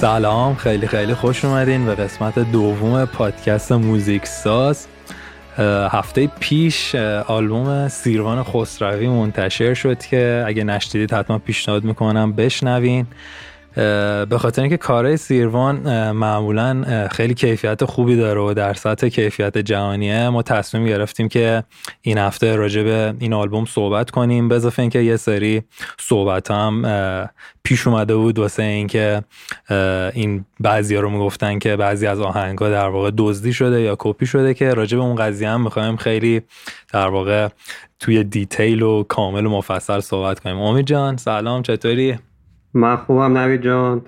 سلام، خیلی خیلی خوش اومدین به قسمت دوم پادکست موزیک ساز. هفته پیش آلبوم سیروان خسروی منتشر شد که اگه نشنیدید حتما پیشنهاد میکنم بشنوین، به خاطر اینکه کارهای سیروان معمولا خیلی کیفیت خوبی داره و در سطح کیفیت جهانیه. ما تصمیم گرفتیم که این هفته راجع به این آلبوم صحبت کنیم، به اضافه اینکه یه سری صحبت هم پیش اومده بود واسه اینکه این بعضیا رو میگفتن که بعضی از آهنگا در واقع دزدی شده یا کپی شده، که راجع به اون قضیه هم می‌خوایم خیلی در واقع توی دیتیل و کامل و مفصل صحبت کنیم. امید جان سلام، چطوری؟ من خوبم نوید جان.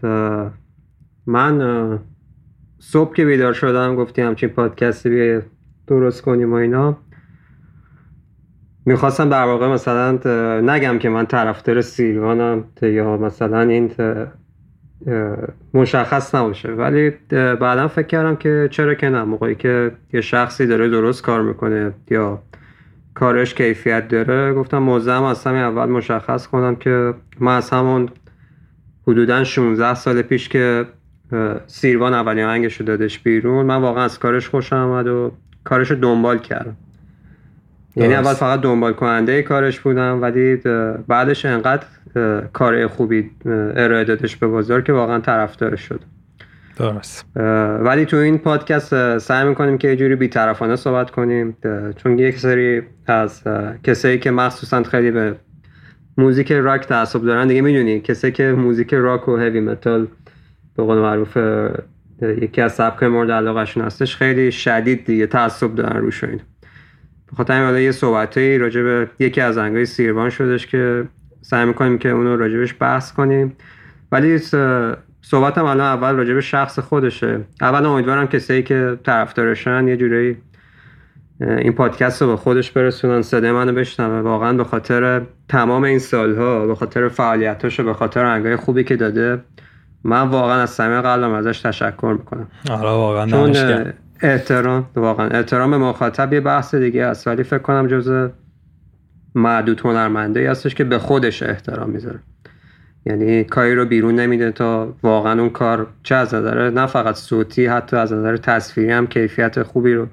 من صبح که بیدار شدم گفتیم همچین پادکستی درست کنیم و اینا، میخواستم در واقع مثلا نگم که من طرفدار سیروانم یا مثلا این مشخص نباشه، ولی بعدا فکر کردم که چرا که نه، موقعی که یه شخصی داره درست کار میکنه یا کارش کیفیت داره، گفتم موضوعم از همین اول مشخص کنم که من از همون حدوداً 16 سال پیش که سیروان اولین آهنگش رو دادش بیرون، من واقعا از کارش خوشم اومد و کارش رو دنبال کردم. یعنی اول فقط دنبال کننده کارش بودم، ولی بعدش انقدر کار خوبی ارائه دادش به بازار که واقعا طرفدارش شد. درست. ولی تو این پادکست سعی می‌کنیم که یه جوری بی‌طرفانه صحبت کنیم، چون یک سری از کسایی که مخصوصاً خیلی به موزیک راک تعصب دارن دیگه میدونی، کسی که موزیک راک و هیوی متال به قول معروف یکی از سبک‌های مورد علاقه‌شون هستش، خیلی شدید دیگه تعصب دارن روش. این بخاطر همین حالا یه صحبتایی راجع به یکی از آهنگای سیروان شدش که سعی می‌کنیم که اونو راجعش بحث کنیم، ولی صحبتم الان اول راجع به شخص خودشه. اول امیدوارم کسایی که طرفدارشن یه جوری این پادکست رو به خودش برسونن، صدای منو بشنوه. واقعا به خاطر تمام این سالها، به خاطر فعالیتاش و به خاطر آهنگای خوبی که داده، من واقعا از صمیم قلبم ازش تشکر میکنم. آره واقعا نمیشه. واقعا احترام به مخاطب یه بحث دیگه است، ولی فکر کنم جزء معدود هنرمندایی هستش که به خودش احترام میذاره، یعنی کاری رو بیرون نمیده تا واقعا اون کار چه از نظر نه فقط صوتی، حتی از نظر تصویری هم کیفیت خوبی رو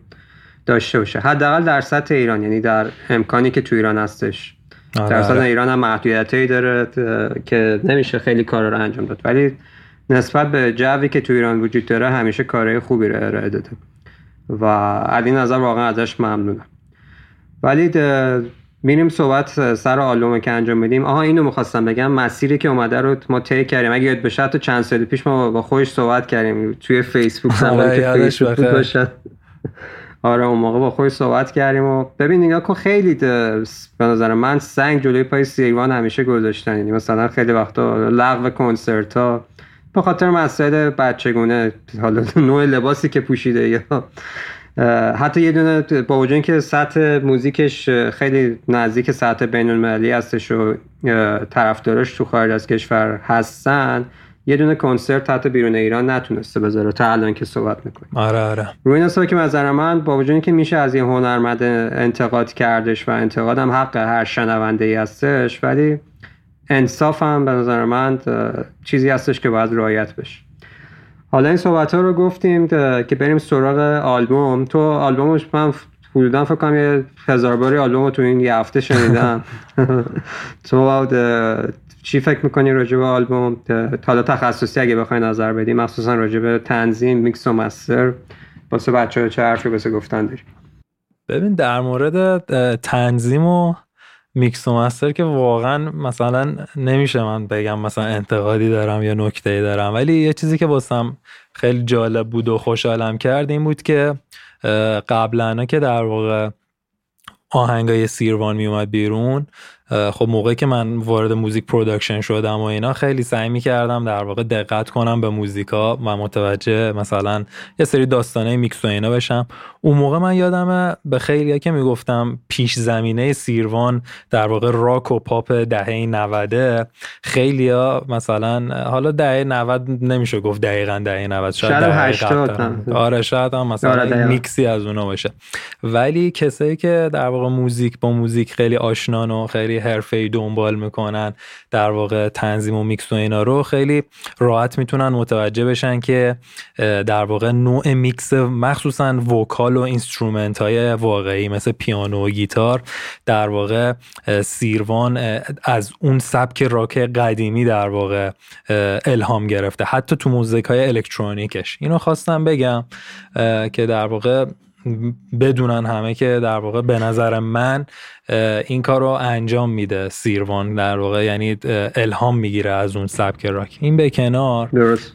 داشته باشه، حداقل در سطح ایران، یعنی در امکانی که تو ایران هستش. در سطح ایران هم محدودیتایی داره که نمیشه خیلی کارا رو انجام داد، ولی نسبت به جوی که تو ایران وجود داره همیشه کارهای خوبی رو ارائه داده و از این نظر واقعا ازش ممنونم. ولی میریم صحبت سر آلبوم که انجام بدیم. آها اینو می‌خواستم بگم، مسیری که اومده رو ما طی کردیم. اگه یاد بشه تا چند سال پیش ما با خودش صحبت کردیم توی فیسبوک، فیسبوک آره اون موقع با خودش صحبت کردیم و ببین نگاه کن، خیلی به نظر من سنگ جلوی پای سیروان همیشه گذاشتن. یعنی مثلا خیلی وقتا لغو کنسرت ها به خاطر مسائل بچگونه، حالا نوع لباسی که پوشیده یا حتی یه دونه، با وجود اینکه سطح موزیکش خیلی نزدیک سطح بین المللی هستش و طرفدارش تو خارج از کشور هستن، یه دونه کنسرت حتی بیرون ایران نتونسته بذاره تا الان که صحبت میکنیم. آره روی نصبه که نظر من با وجود این که میشه از یه هنرمند انتقاد کردش و انتقاد هم حق هر شنونده‌ای هستش، ولی انصاف هم به نظر من چیزی هستش که باید رعایت بشه. حالا این صحبت ها رو گفتیم که بریم سراغ آلبوم. تو آلبومش من حدوداً فکر کنم یه 1000 باری آلبوم رو تو این یه هفته شنیدم. تو چی فکر میکنی راجع به آلبوم؟ حالا تخصصی اگه بخوای نظر بدی، مخصوصا راجع به تنظیم، میکس و مستر، واسه بچه‌ها چه حرفی واسه گفتن داری؟ ببین در مورد تنظیم و میکس و مستر که واقعا مثلا نمیشه من بگم مثلا انتقادی دارم یا نکته‌ای دارم، ولی یه چیزی که واسم خیلی جالب بود و خوشحالم کرد این بود که قبلا که در واقع آهنگای سیروان می اومد بیرون، خب موقعی که من وارد موزیک پروداکشن شدم و اینا خیلی سعی می‌کردم در واقع دقت کنم به موزیکا و متوجه مثلا یه سری داستانای میکس و اینا بشم. اون موقع من یادمه به خیلیا که میگفتم پیش زمینه سیروان در واقع راک و پاپ دهه 90، خیلیا مثلا حالا دهه 90 نمیشه گفت دقیقاً دهه 90، شاید 80، آره شاید هم مثلا میکسی از اونها باشه، ولی کسایی که در واقع موزیک با موزیک خیلی آشنان و خیلی های حرفه‌ای دنبال میکنن در واقع تنظیم و میکس و اینا رو، خیلی راحت میتونن متوجه بشن که در واقع نوع میکس مخصوصا وکال و اینسترومنت های واقعی مثل پیانو و گیتار در واقع سیروان از اون سبک راک قدیمی در واقع الهام گرفته، حتی تو موزیک های الکترونیکش. اینو خواستم بگم که در واقع بدونن همه که در واقع به نظر من این کار رو انجام میده سیروان، در واقع یعنی الهام میگیره از اون سبک راک. این به کنار،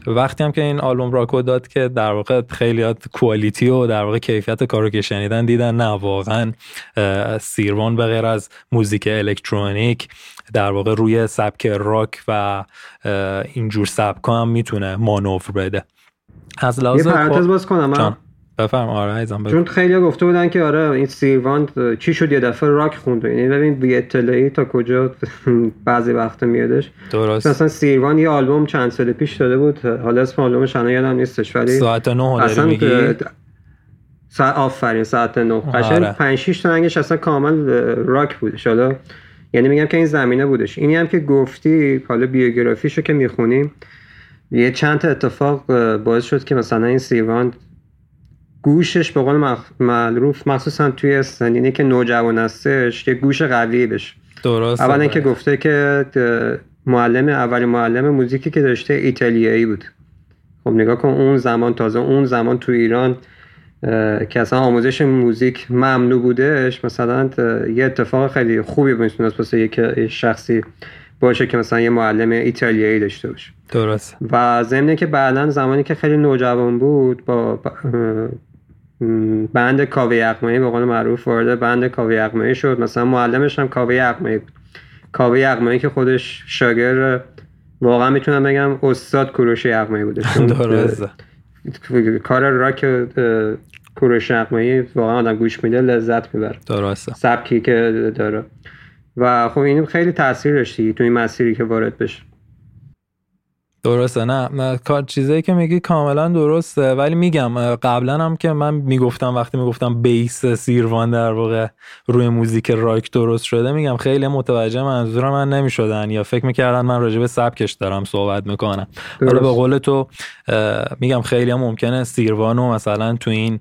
وقتی هم که این آلبوم راکو داد که در واقع خیلی کوالیتی و در واقع کیفیت کارو که شنیدن دیدن نه واقعا سیروان به غیر از موزیک الکترونیک در واقع روی سبک راک و اینجور سبکا هم میتونه مانور بده. از لحاظ یه پرانتز باز کنم بفهم. آره ایزم چون خیلی گفته بودن که آره این سیروان چی شد یه دفعه راک خوند، یعنی ببین بی اطلاعی تا کجا بعضی وقتا میادش. درست، مثلا سیروان یه آلبوم چند سال پیش داده بود، حالا اسم آلبومش الان یادم نیستش، ولی ساعت 9 داری میگی آفرین ساعت 9 قشنگ 5 6 تا آهنگش اصلا کامل راک بودش. حالا یعنی میگم که این زمینه بودش. اینی هم که گفتی حالا بیوگرافیشو که میخونیم یه چند تا اتفاق باعث شد که مثلا این سیروان گوشش به قول معروف مخصوصا توی سنینی که نوجوان هستش که گوش قوی بشه. درست. اولا که گفته که اولین معلم موزیکی که داشته ایتالیایی بود. خب نگاه کن اون زمان، تازه اون زمان تو ایران که اصلا آموزش موزیک ممنوع بودش، مثلا یه اتفاق خیلی خوبی میتونست واسه یک شخصی باشه که مثلا یه معلم ایتالیایی داشته باشه. درست. و ضمن که بعداً زمانی که خیلی نوجوان بود با بند کاوه یغمایی به قول معروف وارد بند کاوه یغمایی شد. مثلا معلمش هم کاوه یغمایی بود. کاوه یغمایی که خودش شاگرد، واقعا میتونم بگم استاد کوروش یغمایی بود. درست. کار راک کوروش یغمایی واقعا آدم گوش میده لذت میبره. درست. سبکی که داره و خب اینم خیلی تاثیر داشتی تو این مسیری که وارد بشه. درسته، نه کار چیزایی که میگی کاملا درسته، ولی میگم قبلا هم که من میگفتم وقتی میگفتم بیس سیروان در واقع روی موزیک راک درست شده، میگم خیلی متوجه منظور من نمیشدن یا فکر میکردن من راجع به سبکش دارم صحبت میکنم. حالا به قول تو میگم خیلی هم ممکنه سیروانو مثلا تو این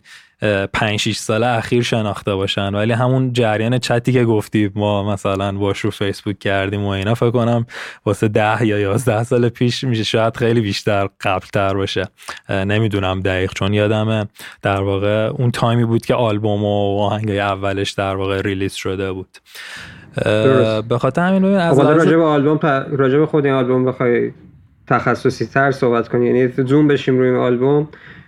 5-6 سال اخیر شناخته باشن، ولی همون جریان چتی که گفتی ما مثلا باش رو فیسبوک کردیم و اینا، فکر کنم واسه 10 یا 11 سال پیش میشه، شاید خیلی بیشتر قبلتر باشه، نمیدونم دقیق، چون یادمه در واقع اون تایمی بود که آلبوم و آهنگای اولش در واقع ریلیز شده بود. به خاطر همین ببین از راجع به خود این آلبوم بخوای تخصصی تر صحبت کنی، یعنی زوم بشیم روی این آلبوم،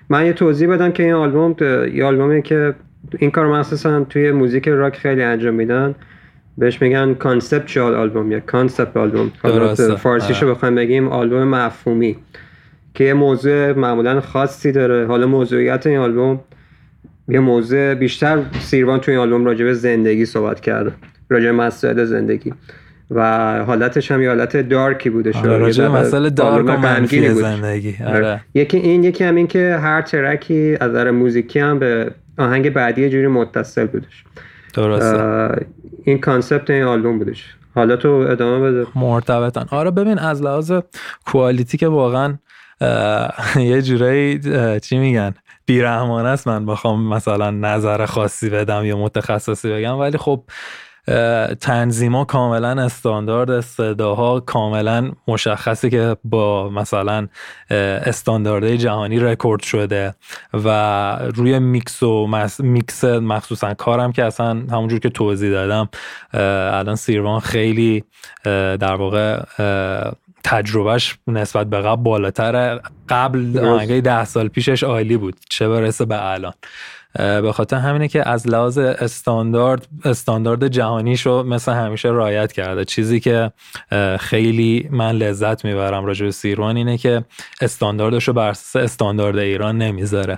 من یه توضیح بدم که این آلبوم یه آلبومه که این کار مخصوصا توی موزیک راک خیلی انجام میدن، بهش میگن کانسپچوال آلبوم یا کانسپت آلبوم. فارسیشو بخوایم بگیم آلبوم مفهومی، که یه موضوع معمولا خاصی داره. حالا موضوعیت این آلبوم یه موضوع بیشتر، سیروان توی این آلبوم راجع به زندگی صحبت کرده، راجع به مسائل زندگی و حالتش هم یه حالت دارکی بوده شده، راجع مسئله دارک و منفی زندگی. آره. یکی همین که هر ترکی از نظر موزیکی هم به آهنگ بعدی یه جوری متصل بودش. درسته. این کانسپت این آلبوم بودش. حالا تو ادامه بده. مرتبطن. آره ببین از لحاظ کوالیتی که واقعا یه جورایی چی میگن بی‌رحمانه است، من بخوام مثلا نظر خاصی بدم یا متخصصی بگم، ولی خب تنظیما کاملا استاندارد، صداها کاملا مشخصه که با مثلا استانداردهای جهانی رکورد شده و روی میکس و میکس مخصوصا کارم که اصلا همونجور که توضیح دادم الان سیروان خیلی در واقع تجربهش نسبت به قبل بالاتره. قبل آهنگای 10 سال پیشش عالی بود، چه برسه به الان. به خاطر همینه که از لحاظ استاندارد جهانیشو مثل همیشه رعایت کرده. چیزی که خیلی من لذت میبرم راجع به سیروان اینه که استانداردشو بر اساس استاندارد ایران نمیذاره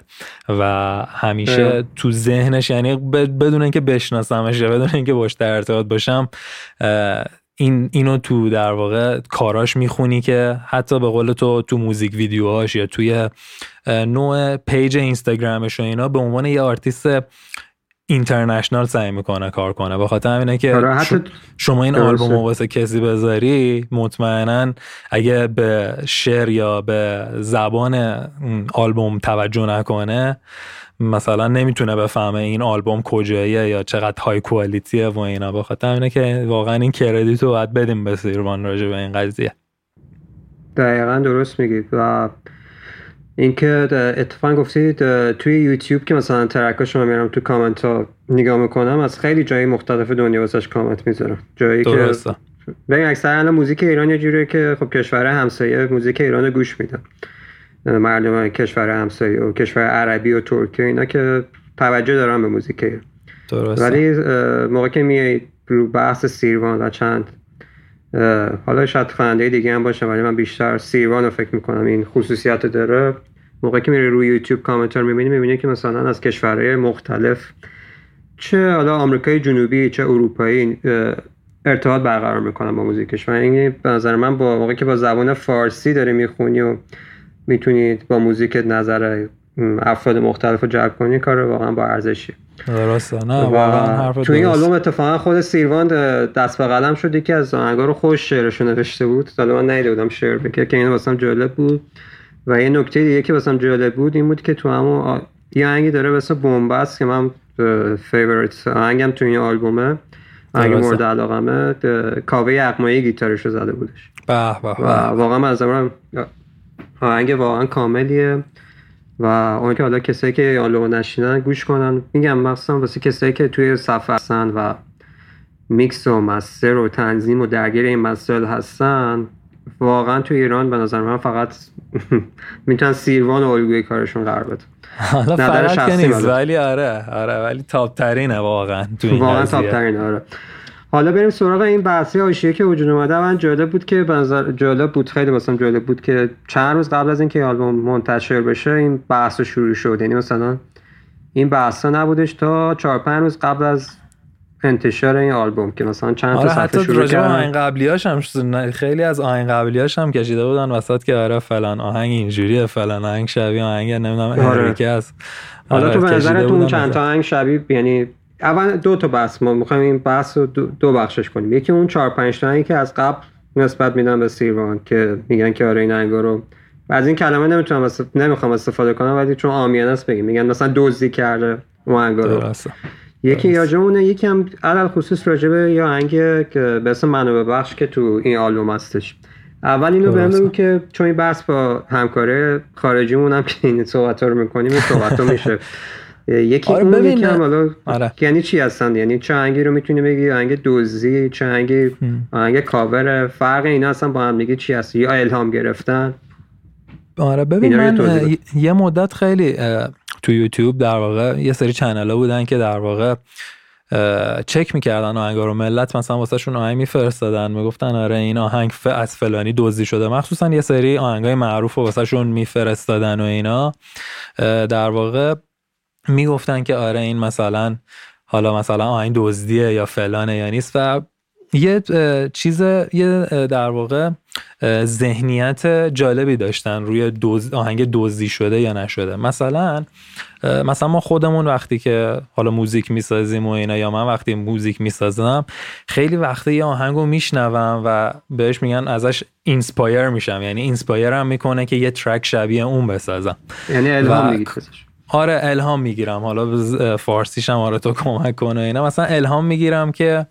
و همیشه تو ذهنش، یعنی بدون اینکه بشناسمش یا بدون اینکه باش در ارتباط باشم، اینو تو در واقع کاراش میخونی که حتی به قول تو موزیک ویدیوهاش یا توی نوع پیج اینستاگرامش و اینا به عنوان یه آرتیست اینترنشنال سعی میکنه کار کنه. به خاطر همینه که شما این آلبومو واسه کسی بذاری مطمئناً اگه به شعر یا به زبان آلبوم توجه نکنه مثلا نمیتونه بفهمه این آلبوم کجاییه یا چقدر های کوالیتیه و اینا. به خاطر همینه که واقعاً این کردیتو باید بدیم به سیروان راجع به این قضیه. دقیقاً درست میگید. و اینکه اتفاقا گفتید توی یوتیوب که مثلا ترکاشو من میارم تو کامنت ها نگاه میکنم، از خیلی جای مختلف دنیا واسش کامنت میذارم. جایی درسته. که ببین اکثر الان موزیک ایران یه جوریه که خب کشور همسایه موزیک ایرانو گوش میدن، مردم کشور همسایه و کشور عربی و ترکیه اینا که توجه دارن به موزیک ایران. درسته. ولی موقعی که میای رو بحث سیروان و چند حالا شاید خواننده دیگه هم باشه ولی من بیشتر سیروان رو فکر میکنم این خصوصیت داره، موقعی که میری روی یوتیوب کامنت ها میبینی که مثلا از کشورهای مختلف، چه حالا آمریکای جنوبی چه اروپایی، ارتباط برقرار میکنم با موزیکش. و این به نظر من با موقعی که با زبان فارسی داری میخونی و میتونید با موزیکت نظر افراد مختلف رو جلب کنی، کار واقعا با ارزشی. درسته. نه واقعا حرف درست. تو این آلبوم اتفاقا خود سیروان دست به قلم شد، یکی از آهنگا رو خوش شعرش نوشته بود. حالا من ندیده بودم شعر بگه که این واسم جالب بود. و یه نکته دیگه که واسم جالب بود این بود که تو همون یه آهنگی داره به اسم بومبست که من فیوریت آهنگم تو این آلبومه، آهنگ مورد علاقمه، کاوه یغمایی گیتارش رو زده بودش. به به. واقعا من از عمرم آهنگ واقعا کاملیه و اون که حالا کسایی که آلبوم نشینن گوش کنن. میگم مثلا واسه کسایی که توی صفحه هستن و میکس و مستر و تنظیم و درگیر این مسائل هستن، واقعا توی ایران به نظر من فقط میتونن سیروان و الگوی کارشون قرار بده. حالا فرق که نیست ولی آره ولی تاپ ترینه واقعا تو این واقعا تاپ ترینه. آره حالا بریم سراغ این بحثی حاشیه که وجود اومده. من جالب بود که خیلی واسم جالب بود که چند روز قبل از اینکه آلبوم منتشر بشه این بحث شروع شد. یعنی مثلا این بحثا نبودش تا 4-5 روز قبل از انتشار این آلبوم که مثلا چند تا صفحه شروع کردن. آهنگ قبلیاش هم خیلی از آهنگ قبلیاش هم کشیده بودن وسط که آره فلان آهنگ اینجوریه، فلان آهنگ شبیه آهنگ نمیدونم امریکا است. حالا تو به نظرتون چند تا آهنگ شبیه، یعنی اول دو تا بحث ما میخوایم این بحث رو دو بخشش کنیم. یکی اون 4-5 تا که از قبل نسبت میدن به سیروان که میگن که آره این آهنگا رو، از این کلمه نمیخوام استفاده کنم ولی چون عامیانه است بگیم، میگن مثلا دزدی کرده اون آهنگا رو. درسته. یکی یاجونه، یکی هم علل خصوص راجبه یا آهنگ که به اسم منو ببخش که تو این آلبوم هستش. اول اینو بگم که چون این بحث با همکاره خارجیمون هم که این صحبت‌ها رو می‌کنیم صحبت میشه. یکی آره اون یکی هم حالا آره. یعنی چی هستن، یعنی چه آهنگی رو میتونی بگی آهنگ دوزی، چه آهنگ کاور، فرق اینا اصلا با هم دیگه چی هست یا الهام گرفتن. آره ببین من یه مدت خیلی تو یوتیوب در واقع یه سری چنل‌ها بودن که در واقع چک میکردن آهنگا رو، ملت مثلا واسه شون آهنگ میفرستادن میگفتن آره این آهنگ از فلانی دزدی شده، مخصوصا یه سری آهنگای معروف واسه شون میفرستادن و اینا در واقع میگفتن که آره این مثلا حالا مثلا آهنگ دزدیه یا فلانه یا نیست. و یه چیز یه در واقع ذهنیت جالبی داشتن روی آهنگ دزدی شده یا نشده. مثلا ما خودمون وقتی که حالا موزیک میسازیم و اینا، یا من وقتی موزیک میسازم خیلی وقتی یه آهنگو میشنوم و بهش میگن ازش اینسپایر میشم، یعنی اینسپایرم میکنه که یه ترک شبیه اون بسازم، یعنی الهام میگیری ازش. آره الهام میگیرم، حالا فارسیشم آره تو کمک کن و اینا. مثلا الهام میگیرم که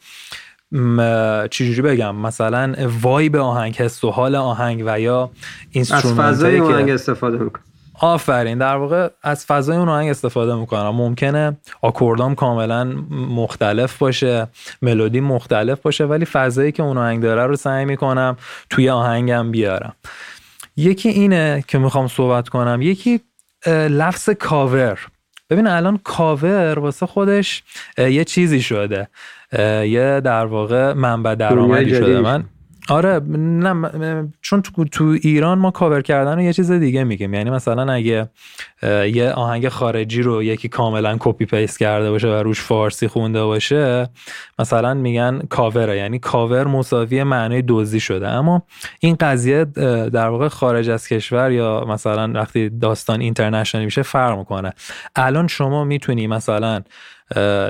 چجوری بگم، مثلا وایب آهنگ، حس و حال آهنگ و یا اینسترومنت از فضای اون آهنگ استفاده میکنم. آفرین، در واقع از فضای اون آهنگ استفاده میکنم. ممکنه آکوردام کاملا مختلف باشه، ملودی مختلف باشه، ولی فضایی که اون آهنگ داره رو سعی میکنم توی آهنگم بیارم. یکی اینه که میخوام صحبت کنم. یکی لفظ کاور. ببین الان کاور واسه خودش یه چیزی شده، یه در واقع منبع درآمدی شده. من آره نه، چون تو ایران ما کاور کردن رو یه چیز دیگه میگیم. یعنی مثلا اگه یه آهنگ خارجی رو یکی کاملا کپی پیست کرده باشه و روش فارسی خونده باشه مثلا میگن کاوره، یعنی کاور مساوی معنی دزدی شده. اما این قضیه در واقع خارج از کشور یا مثلا وقتی داستان اینترنشنال میشه فرق میکنه. الان شما میتونی مثلا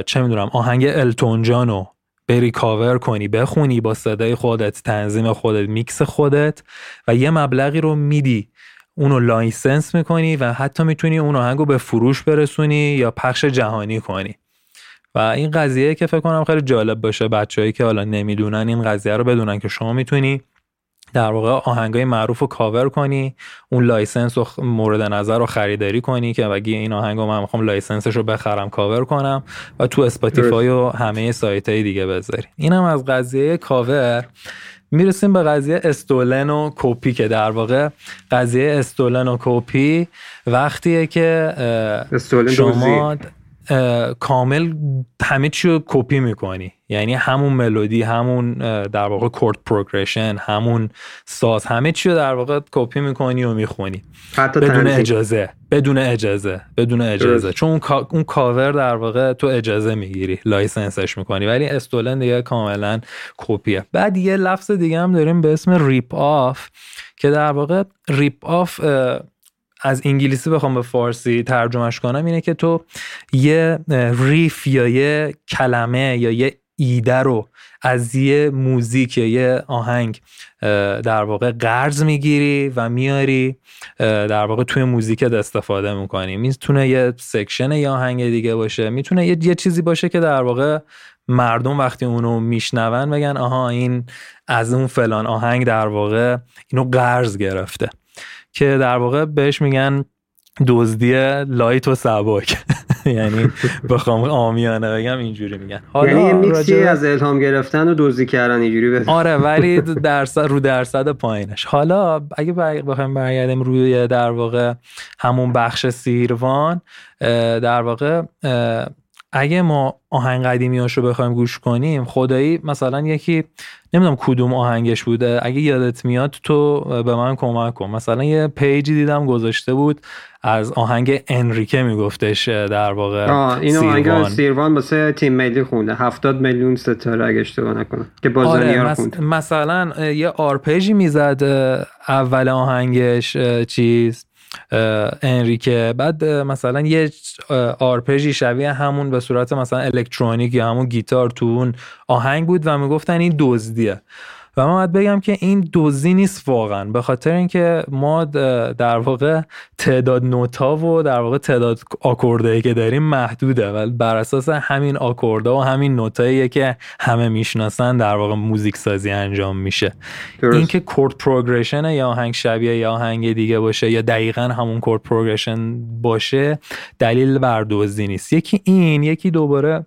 چه میدونم آهنگ التون جانو بری کاور کنی بخونی با صدای خودت، تنظیم خودت، میکس خودت و یه مبلغی رو میدی، اونو لایسنس میکنی و حتی میتونی اون آهنگو به فروش برسونی یا پخش جهانی کنی. و این قضیه که فکر کنم خیلی جالب باشه بچه‌ای که حالا نمیدونن این قضیه رو بدونن که شما میتونی در واقع آهنگای معروف رو کاور کنی، اون لایسنس رو مورد نظر رو خریداری کنی که بگی این آهنگو من میخوام لایسنسش رو بخرم کاور کنم و تو اسپاتیفای و همه سایت‌های دیگه بذاری. اینم از قضیه کاور. میرسیم به قضیه استولن و کپی که در واقع قضیه استولن و کپی وقتیه که شما کامل همه چی رو کپی میکنی، یعنی همون ملودی، همون در واقع کورد پروگرشن، همون ساز، همه چی رو در واقع کپی میکنی و میخونی بدون اجازه. چون اون کاور در واقع تو اجازه میگیری، لایسنسش میکنی، ولی استولن دیگه کاملا کپیه. بعد یه لفظ دیگه هم داریم به اسم ریپ آف که در واقع ریپ آف از انگلیسی بخوام به فارسی ترجمهش کنم اینه که تو یه ریف یا یه کلمه یا یه ایده رو از یه موزیک یا یه آهنگ در واقع قرض میگیری و میاری در واقع توی موزیکت استفاده میکنی. میتونه یه سکشن یا آهنگ دیگه باشه، میتونه یه چیزی باشه که در واقع مردم وقتی اونو میشنون بگن آها این از اون فلان آهنگ در واقع اینو قرض گرفته، که در واقع بهش میگن دزدی لایت و سبک. یعنی بخوام عامیانه بگم اینجوری میگن، یعنی میکسی از الهام گرفتن و دزدی کردن اینجوری. آره، ولی درصد رو درصد پایینش. حالا اگه بخوام برگردیم روی در واقع همون بخش سیروان، در واقع اگه ما آهنگ قدیمیاشو بخوایم گوش کنیم، خدایی مثلا یکی نمیدونم کدوم آهنگش بوده، اگه یادت میاد تو به من کمک کن. مثلا یه پیجی دیدم گذاشته بود از آهنگ انریکه میگفتش در واقع این آهنگ سیروان واسه تیم ملی خونده 70 میلیون ستاره اگه اشتباه نکنم که بازنیار خونده. مثلا یه آرپیجی میزد اول آهنگش چیز انریکه، بعد مثلا یه آرپژی شبیه همون به صورت مثلا الکترونیک یا همون گیتار تو اون آهنگ بود و میگفتن این دزدیه. و من باید بگم که این دزدی نیست واقعا، به خاطر اینکه ما در واقع تعداد نوتا و در واقع تعداد آکوردهایی که داریم محدوده و بر اساس همین آکوردا و همین نوتایی که همه میشناسن در واقع موزیک سازی انجام میشه. اینکه کورد پروگرشن یا آهنگ شبیه یا آهنگ دیگه باشه یا دقیقاً همون کورد پروگرشن باشه دلیل بر دزدی نیست. یکی دوباره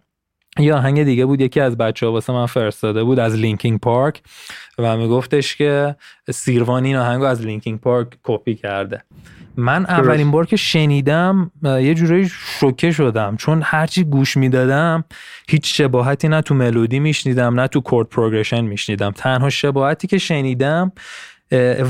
یه آهنگ دیگه بود، یکی از بچه‌ها واسه من فرستاده بود از لینکین پارک و میگفتش که سیروان این آهنگو از لینکین پارک کپی کرده. من اولین بار که شنیدم یه جوری شوکه شدم، چون هرچی گوش میدادم هیچ شباهتی نه تو ملودی میشنیدم نه تو کورد پروگرشن میشنیدم. تنها شباهتی که شنیدم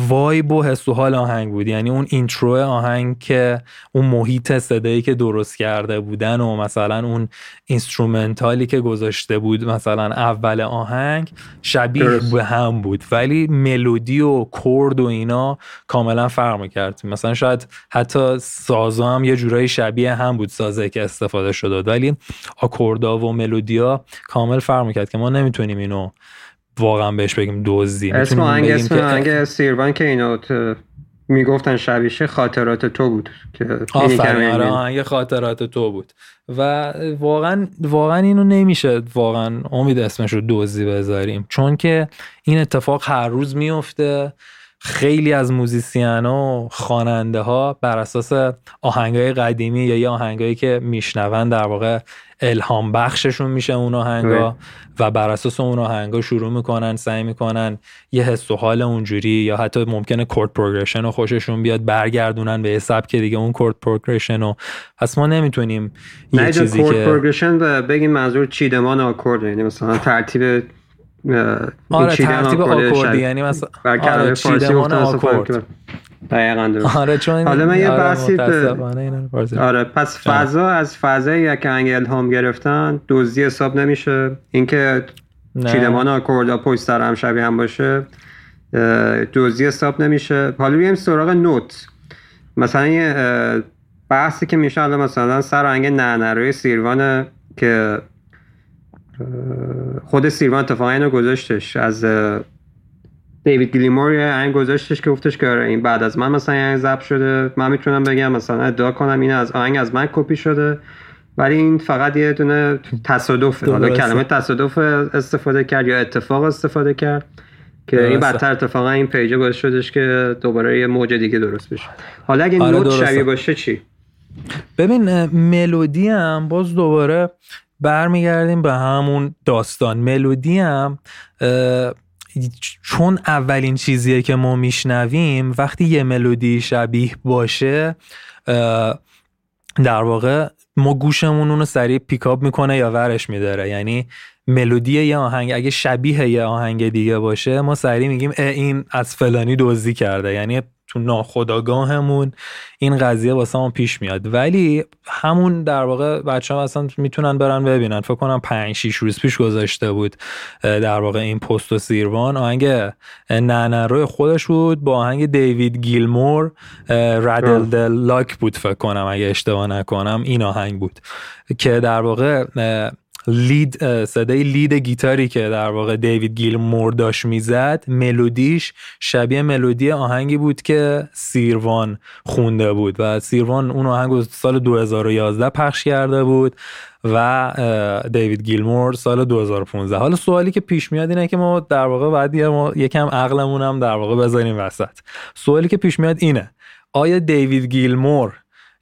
وایب و حس و حال آهنگ بود، یعنی اون اینترو آهنگ که اون محیط صدایی که درست کرده بودن و مثلا اون اینسترومنتالی که گذاشته بود مثلا اول آهنگ شبیه به هم بود، ولی ملودی و کورد و اینا کاملا فرق میکرد. مثلا شاید حتی سازا هم یه جورایی شبیه هم بود، سازه که استفاده شده، ولی آکوردا و ملودیا کامل فرق میکرد که ما نمیتونیم اینو واقعا بهش بگیم دزدی. اسم آهنگ سیروان که اینا میگفتن شبیه خاطرات تو بود که آهنگ خاطرات تو بود و واقعا اینو نمیشه واقعا امید اسمش رو دزدی بذاریم، چون که این اتفاق هر روز میفته. خیلی از موزیسین و خواننده ها بر اساس آهنگای قدیمی یا یه آهنگایی که میشنون در واقع الهام بخششون میشه اون آهنگا و بر اساس اون آهنگا شروع میکنن، سعی میکنن یه حس و حال اونجوری یا حتی ممکنه کورد پروگرشن رو خوششون بیاد برگردونن به یه سبک دیگه اون کورد پروگرشن رو. پس ما نمیتونیم یه چیزی کورد پروگرشن بگیم منظور چیدمان آکورد، یعنی مثلا ترتیب ترتیب آکوردی، یعنی مثلا چیدمان آکورد دقیقاً. چون حالا من یه بحثی پس فضا از فضای یک آهنگ الهام گرفتن دزدی حساب نمیشه، اینکه چیدمان آکوردا پشت سر هم شبیه هم باشه دزدی حساب نمیشه. حالا بریم سراغ نوت. مثلا یه بحثی که میشه الان مثلا سر آهنگ نعنروی سیروان که خود سیروان اتفاقا اینو گذاشتش، از دیوید گیلمور این گذاشتش که گفتش که این بعد از من مثلا این ضبط شده، من میتونم بگم مثلا ادعا کنم این از آهنگ از من کپی شده، ولی این فقط یه دونه تصادفه. حالا کلمه تصادف استفاده کرد یا اتفاق استفاده کرد که این بدتر اتفاقا این پیجه باعث شدش که دوباره یه موج دیگه درست بشه. حالا اگه نوت شبیه باشه چی؟ ببین ملودی هم باز دوباره برمیگردیم به همون داستان. ملودی هم چون اولین چیزیه که ما میشنویم، وقتی یه ملودی شبیه باشه در واقع ما گوشمون اونو سریع پیکاپ میکنه یا ورش میداره. یعنی ملودی یه آهنگ اگه شبیه یه آهنگ دیگه باشه ما سریع میگیم این از فلانی دزدی کرده، یعنی تو ناخودآگاهمون این قضیه واسه ما پیش میاد. ولی همون در واقع بچه‌ها اصلا میتونن برن ببینن، فکر کنم 5-6 روز پیش گذاشته بود در واقع این پست و سیروان، آهنگ ننه روی خودش بود با آهنگ دیوید گیلمور، ردل دل لاک بود فکر کنم اگه اشتباه نکنم این آهنگ بود که در واقع لید، صدای لید گیتاری که در واقع دیوید گیلمور داشت میزد، ملودیش شبیه ملودی آهنگی بود که سیروان خونده بود و سیروان اون آهنگ سال 2011 پخش کرده بود و دیوید گیلمور سال 2015. حالا سوالی که پیش میاد اینه که ما در واقع بعد یکم عقلمون هم در واقع بذاریم وسط. سوالی که پیش میاد اینه آیا دیوید گیلمور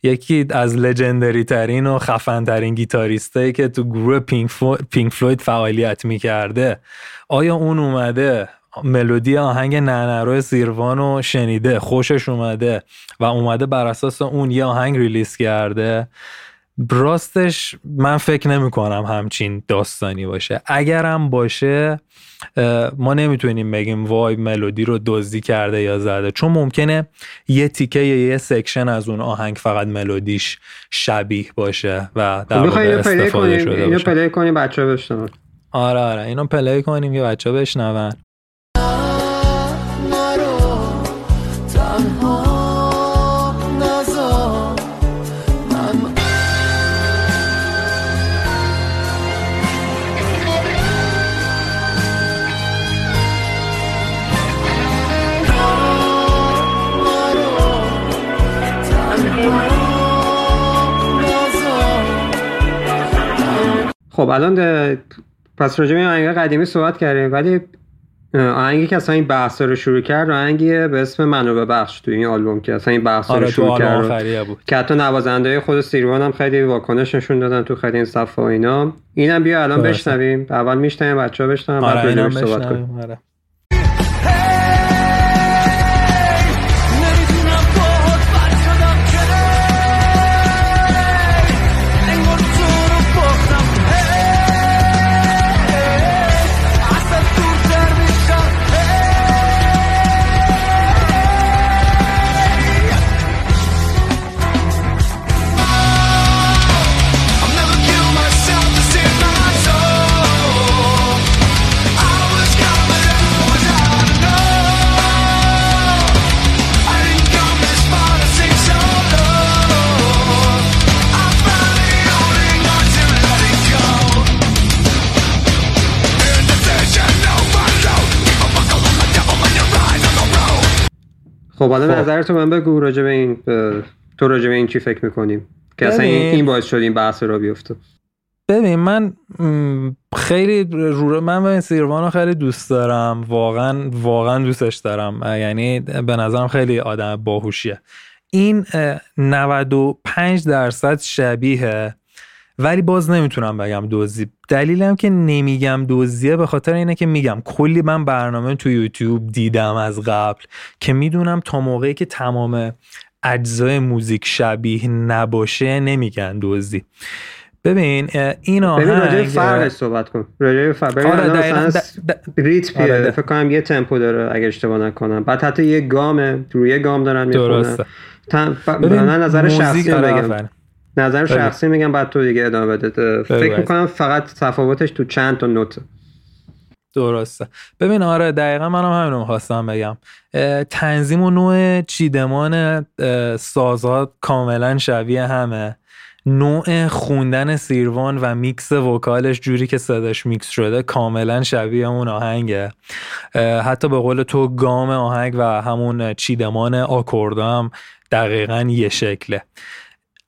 یکی از لژندری ترین و خفن ترین گیتاریستایی که تو گروه پینک فلویید فعالیت میکرده، آیا اون اومده ملودی آهنگ ننرو سیروانو شنیده خوشش اومده و اومده بر اساس اون یه آهنگ ریلیز کرده؟ راستش من فکر نمی کنم همچین داستانی باشه. اگرم باشه ما نمیتونیم بگیم وای ملودی رو دزدی کرده یا زده، چون ممکنه یه تیکه یه سکشن از اون آهنگ فقط ملودیش شبیه باشه و در واقع استفاده شده باشه. اینو پلی کنیم بچه‌ها بشنون. آره اینو پلی کنیم که بچه‌ها بشنون. خب الان پس راجع به این آهنگ قدیمی صحبت کردیم، ولی آهنگی که اصلا این بحث رو شروع کرد آهنگیه به اسم منو ببخش تو این آلبوم که اصلا این بحث رو شروع کرد بود. که حتی نوازنده‌های خود سیروان هم خیلی واکنش نشون دادن تو خیلی این صفحه و اینا. اینم بیا الان بشنویم، اول میشنویم بچه‌ها بشنویم بعد راجعش صحبت کنیم. آره. خب حالا نظرتو من بگو راجع به این، تو راجع به این چی فکر میکنیم که اصلا این باعث شد این بحث را بیفته؟ ببین من خیلی من سیروانو خیلی دوست دارم، واقعا دوستش دارم، یعنی به نظرم خیلی آدم باهوشیه. این 95% شبیه، ولی باز نمیتونم بگم دوزی. دلیلم که نمیگم دوزیه به خاطر اینه که میگم کلی من برنامه تو یوتیوب دیدم از قبل که میدونم تا موقعی که تمام اجزای موزیک شبیه نباشه نمیگن دوزی. ببین این آهنگ راجع فرق صحبت کن، راجع فرق ریتم فکر کنم یه تمپو داره اگه اشتباه نکنم، بعد حتی یه گام روی یه گام دارن میخونن. درسته. من نظر شخصی بگم، نظر شخصی میگم بعد تو دیگه ادامه بده. فکر میکنم فقط تفاوتش تو چند تا نوت. درسته. ببین آره دقیقا منم همینو می‌خواستم بگم. تنظیم و نوع چیدمان سازها کاملا شبیه همه. نوع خوندن سیروان و میکس وکالش، جوری که صداش میکس شده کاملا شبیه اون آهنگه. حتی به قول تو گام آهنگ و همون چیدمان آکوردام دقیقا یه شکله.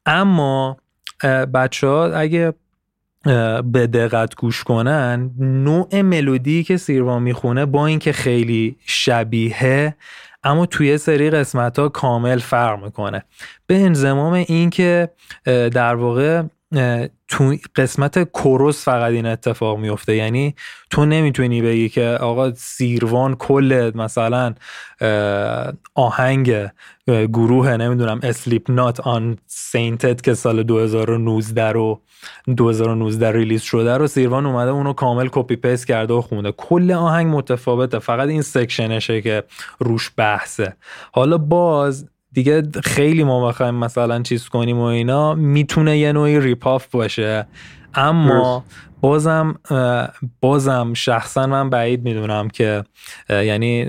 اما بچه ها اگه به دقت گوش کنن، نوع ملودی که سیروان میخونه با اینکه خیلی شبیهه اما توی سری قسمت ها کامل فرق میکنه. به انضمام این که در واقع تو قسمت کورس فقط این اتفاق میفته، یعنی تو نمیتونی بگی که آقا سیروان کل مثلا آهنگ گروه نمیدونم اسلیپ نات آن سینتد که سال 2019 ریلیز شده رو سیروان اومده اونو کامل کپی پیست کرده و خونده. کل آهنگ متفاوته، فقط این سکشنشه که روش بحثه. حالا باز دیگه خیلی ما بخوایم مثلا چیز کنیم و اینا، میتونه یه نوعی ریپاف باشه، اما بازم شخصا من بعید میدونم که، یعنی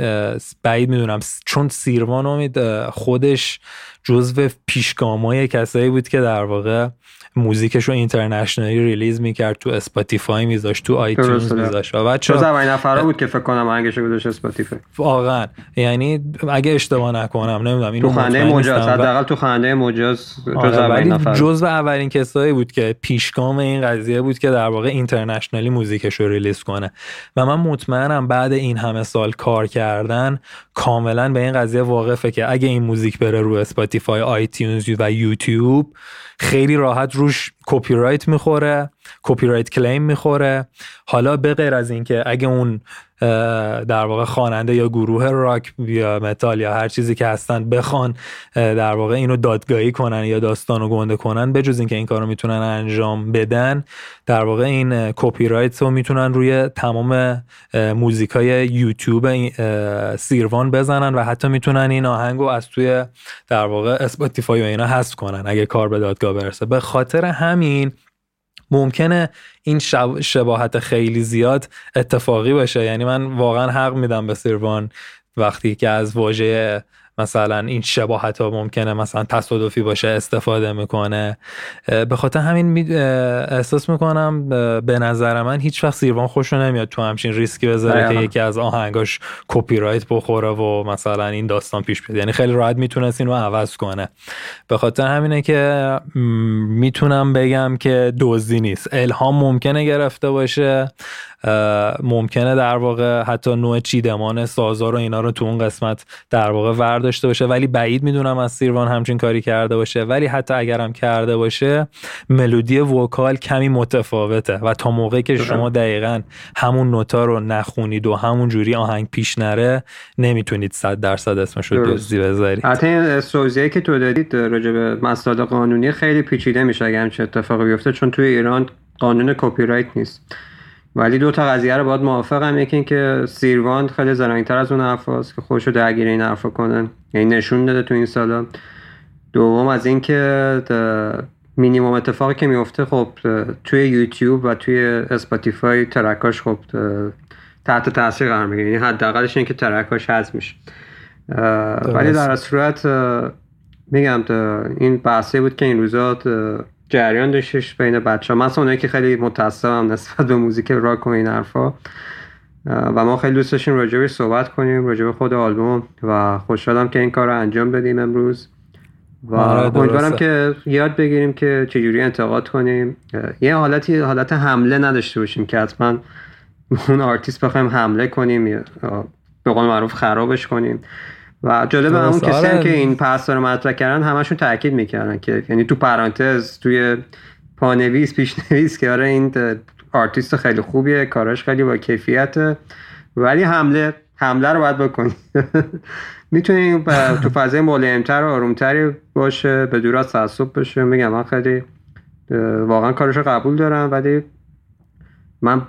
بعید میدونم، چون سیروان امید خودش جزو پیشگامای کسایی بود که در واقع موزیکش رو اینترنشنالی ریلیز میکرد، تو اسپاتیفای میذاشت، تو آیتونز میذاشت. بچا جزو این نفرا بود که فکر کنم آهنگش گذاشت اسپاتیفای. واقعا یعنی اگه اشتباه نکنم نمیدونم اینو، تو خواننده مجاز، حداقل تو خواننده مجاز جزو این نفر، جزو اولین کسایی بود که پیشگام این قضیه بود که در واقع اینترنشنالی موزیکش رو ریلیز کنه. و من مطمئنم بعد این همه سال کار کردن کاملا به این قضیه واقفه که اگه این موزیک بره رو اسپاتیفای، آیتونز و یوتیوب خیلی راحت روش کپی رایت میخوره، کپی رایت کلیم میخوره. حالا به غیر از این که اگه اون در واقع خواننده یا گروه راک یا متال یا هر چیزی که هستن بخوان در واقع اینو دادگاهی کنن یا داستانو گنده کنن، بجز این که این کارو میتونن انجام بدن، در واقع این کپی رایت رو میتونن روی تمام موزیکای یوتیوب سیروان بزنن و حتی میتونن این آهنگو از توی در واقع اسپاتیفای و اینا حذف کنن اگه کار به دادگاه برسه. به خاطر همین ممکنه این شباهت خیلی زیاد اتفاقی باشه. یعنی من واقعا حق میدم به سیروان وقتی که از واژه مثلا این شباهت ها ممکنه مثلا تصادفی باشه استفاده میکنه. به خاطر همین احساس میکنم به نظر من هیچ وقت سیروان خوشو نمیاد تو همچین ریسکی بذاره که یکی از آهنگاش کپی رایت بخوره و مثلا این داستان پیش بیاد. یعنی خیلی راحت میتونه اینو عوض کنه. به خاطر همینه که میتونم بگم که دزدی نیست، الهام ممکنه گرفته باشه، ممکنه در واقع حتی نوع چیدمان سازا رو اینا رو تو اون قسمت در واقع ورداشته باشه، ولی بعید میدونم از سیروان همچین کاری کرده باشه. ولی حتی اگرم کرده باشه، ملودی وکال کمی متفاوته و تا موقعی که شما دقیقاً همون نوتا رو نخونید و همون جوری آهنگ پیش نره، نمیتونید 100% اسمش رو دزدی بذارید. حتی استوزیه که تو دادید راجع به مسائل قانونی خیلی پیچیده میشه اگه همچین اتفاقی بیفته، چون توی ایران قانون کپی رایت نیست. ولی دو تا قضیه رو باید موافقم، یکی این که سیروان خیلی زرنگ‌تر از اون حرفاست که خودشو درگیر این حرفا کنن، یعنی نشون داده تو این سالا. دوم از این که مینیمم اتفاقی که میفته، خب توی یوتیوب و توی اسپاتیفای ترکاش خب تحت تاثیر قرار میگیره، یعنی حداقلش این که ترکاش حذف میشه. ولی در صورت میگم این بحثی بود که این روزا جریان داشتش بین بچه ها، مثلا اونایی که خیلی متعصبم نسبت به موزیک راک و این حرفا و ما خیلی دوست داشتیم راجع بهش صحبت کنیم، راجع به خود آلبوم، و خوشحالم که این کار رو انجام بدیم امروز و امیدوارم که یاد بگیریم که چجوری انتقاد کنیم، یه حالت حمله نداشته باشیم که حتما اون آرتیست بخوایم حمله کنیم یا به قول معروف خرابش کنیم. و جالبه همون کسی هم که این پاستا رو مطرح کردن همشون تاکید میکردن که، یعنی تو پرانتز توی پانویس پیشنویس که آره این آرتیست خیلی خوبیه، کاراش خیلی با کیفیته، ولی حمله رو باید بکنی. میتونی تو فضای ملایم‌تر و آرومتری باشه، به دور از تعصب باشه. میگم من خیلی واقعا کارش رو قبول دارم، ولی من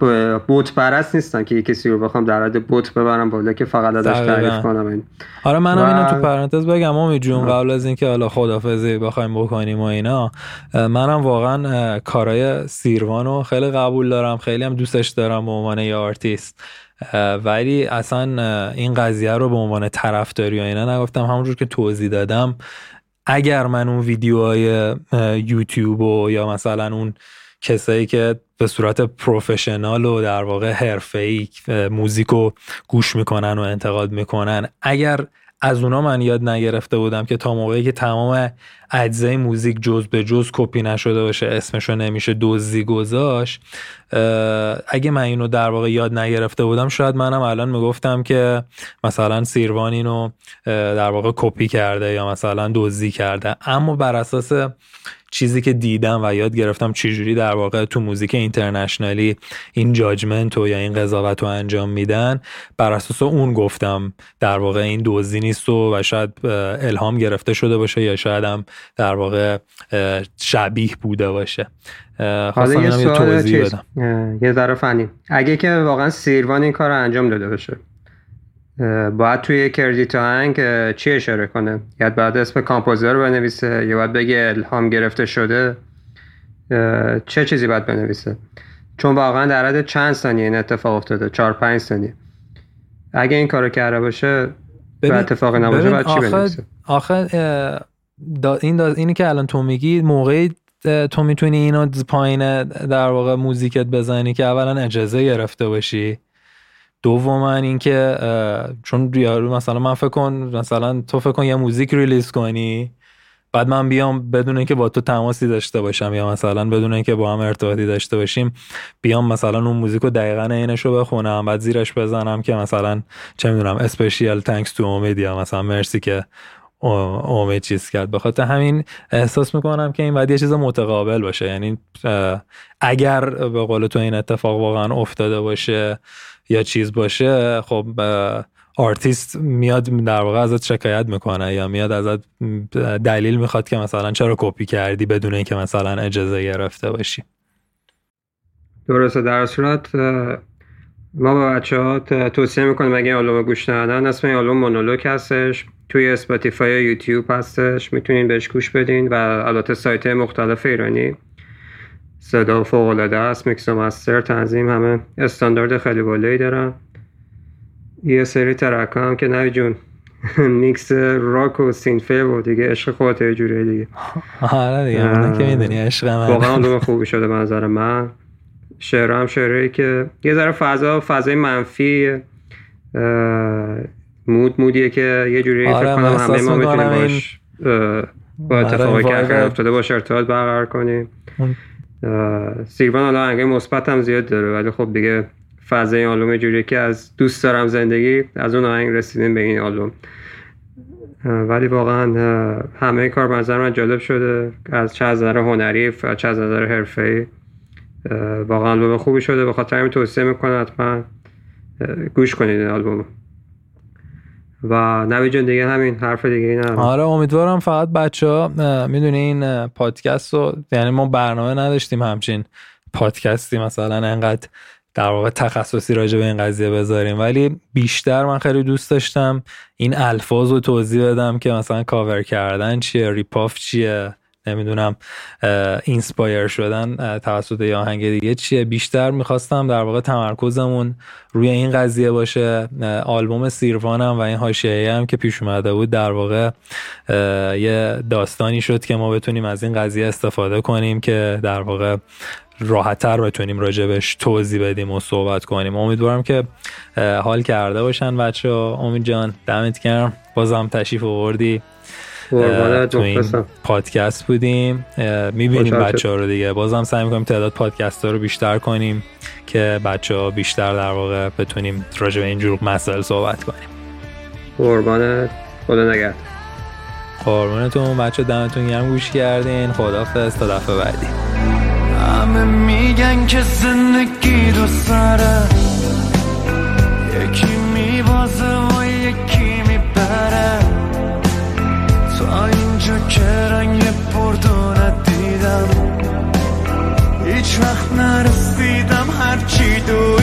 بوت پرست نیستم که کسی رو بخوام در حد بوت ببرم بالا که فقط ازش تعریف کنم. این آره منم اینو تو پرانتز بگم امید جون، قبل از اینکه حالا خدافظی بخوایم بکنیم و اینا، منم واقعا کارهای سیروانو خیلی قبول دارم، خیلی هم دوستش دارم به عنوان یه آرتیست، ولی اصلا این قضیه رو به عنوان طرفداری و اینا نگفتم. همونجور که توضیح دادم اگر من اون ویدیوهای یوتیوب و یا مثلا اون کسایی که به صورت پروفشنال و در واقع حرفه‌ای موزیکو گوش میکنن و انتقاد میکنن، اگر از اونا من یاد نگرفته بودم که تا موقعی که تمام اجزای موزیک جز به جز کپی نشده باشه اسمشو نمیشه دزدی گذاشت، اگه من اینو در واقع یاد نگرفته بودم شاید منم الان میگفتم که مثلا سیروان اینو در واقع کپی کرده یا مثلا دزدی کرده. اما بر اساس چیزی که دیدم و یاد گرفتم چجوری در واقع تو موزیک اینترنشنالی این جاجمنت یا این قضاوت رو انجام میدن، بر اساس اون گفتم در واقع این دزدی نیست و شاید الهام گرفته شده باشه یا شاید هم در واقع شبیه بوده باشه. خواستم یه توضیح بدم یه ذره فنی. اگه که واقعا سیروان این کار رو انجام داده باشه باید توی کردیت آهنگ چی اشاره کنه؟ یا باید اسم کامپوزر بنویسه یا باید بگه الهام گرفته شده؟ چه چیزی باید بنویسه؟ چون واقعا در حد چند ثانیه این اتفاق افتاده، 4-5 ثانیه. اگه این کارو کرده باشه و اتفاق نباشه باید چی بنویسه؟ آخه اینی که الان تو میگی موقعی تو میتونی اینو پایین در واقع موزیکت بزنی که اولا اجازه گرفته باشی، دوما این که چون یارو مثلا من فکر کن مثلا تو فکر کن یه موزیک ریلیز کنی بعد من بیام بدون اینکه با تو تماسی داشته باشم یا مثلا بدون اینکه با هم ارتباطی داشته باشیم بیام مثلا اون موزیکو دقیقاً عینشو بخونم بعد زیرش بزنم که مثلا چه میدونم اسپشیال تانکس تو امید یا مثلا مرسی که امید چیز کرد. به خاطر همین احساس میکنم که این باید یه چیز متقابل باشه، یعنی اگر به قول تو این اتفاق واقعا افتاده باشه یا چیز باشه، خب آرتیست میاد در واقع ازت شکایت میکنه یا میاد ازت دلیل میخواد که مثلا چرا کپی کردی بدون اینکه مثلا اجازه گرفته باشی. درسته. در صورت ما با بچه‌ها توصیه میکنیم اگه آلبوم گوش ندادن، اسم این آلبوم مونولوگ هستش، توی اسپاتیفای و یوتیوب هستش، میتونین بهش گوش بدین و البته سایت‌های مختلف ایرانی، صدا فوق‌العاده است، میکس و مستر، تنظیم، همه استاندارد خیلی بالایی دارن. یه سری ترک هم که نوی جون میکس راک و سینفه و دیگه عشق خودت یه جوری دیگه. آره دیگه اونم که میدونی عشق من واقعا اون خوبی شده به نظر من. شعرام شعری که یه ذره فضای منفی مودیه که یه جوری فکر کنم همه ما بتونیم باش با اتفاقی که افتاده باشه ارتباط برقرار کنیم. سیروان حالا آهنگای مثبت هم زیاد داره ولی خب دیگه فضای آلبوم جوریه که از دوست دارم زندگی از اون آهنگ رسیدیم به این آلبوم، ولی واقعا همه کار منظر من جالب شده از چه از نظر هنری و چه از نظر حرفه‌ای، واقعا آلبوم خوبی شده. به خاطر همین توصیه میکنم حتما گوش کنید این آلبوم و نوی جان دیگه همین حرف دیگه ای ندارم. آره امیدوارم فقط بچه‌ها میدونی این پادکست رو، یعنی ما برنامه نداشتیم همچین پادکستی مثلا انقدر در واقع تخصصی راجع به این قضیه بذاریم، ولی بیشتر من خیلی دوست داشتم این الفاظ رو توضیح بدم که مثلا کاور کردن چیه، ریپاف چیه، نمیدونم اینسپایر شدن توسط یه آهنگ دیگه چیه. بیشتر میخواستم در واقع تمرکزمون روی این قضیه باشه. آلبوم سیروانم و این حاشیه‌ای هم که پیش اومده بود در واقع یه داستانی شد که ما بتونیم از این قضیه استفاده کنیم که در واقع راحت‌تر بتونیم راجبش توضیح بدیم و صحبت کنیم. امیدوارم که حال کرده باشن بچه‌ها. امید جان دمت گرم، بازم تشریف آوردی تو این پادکست بودیم. میبینیم بچه ها رو دیگه، بازم سعی میکنیم تعداد پادکست ها رو بیشتر کنیم که بچه ها بیشتر در واقع بتونیم راجع به اینجور مسائل صحبت کنیم. قربانت، خدا نگهدار. قربانتون بچه، دمتون گرم گوش کردین. خداحافظ تا دفعه بعدی. همه میگن که زندگی دو سره، یکی میبازه و یکی میبره، تا اینجا که رنگ بردو ندیدم، هیچ وقت نرسیدم هرچی دو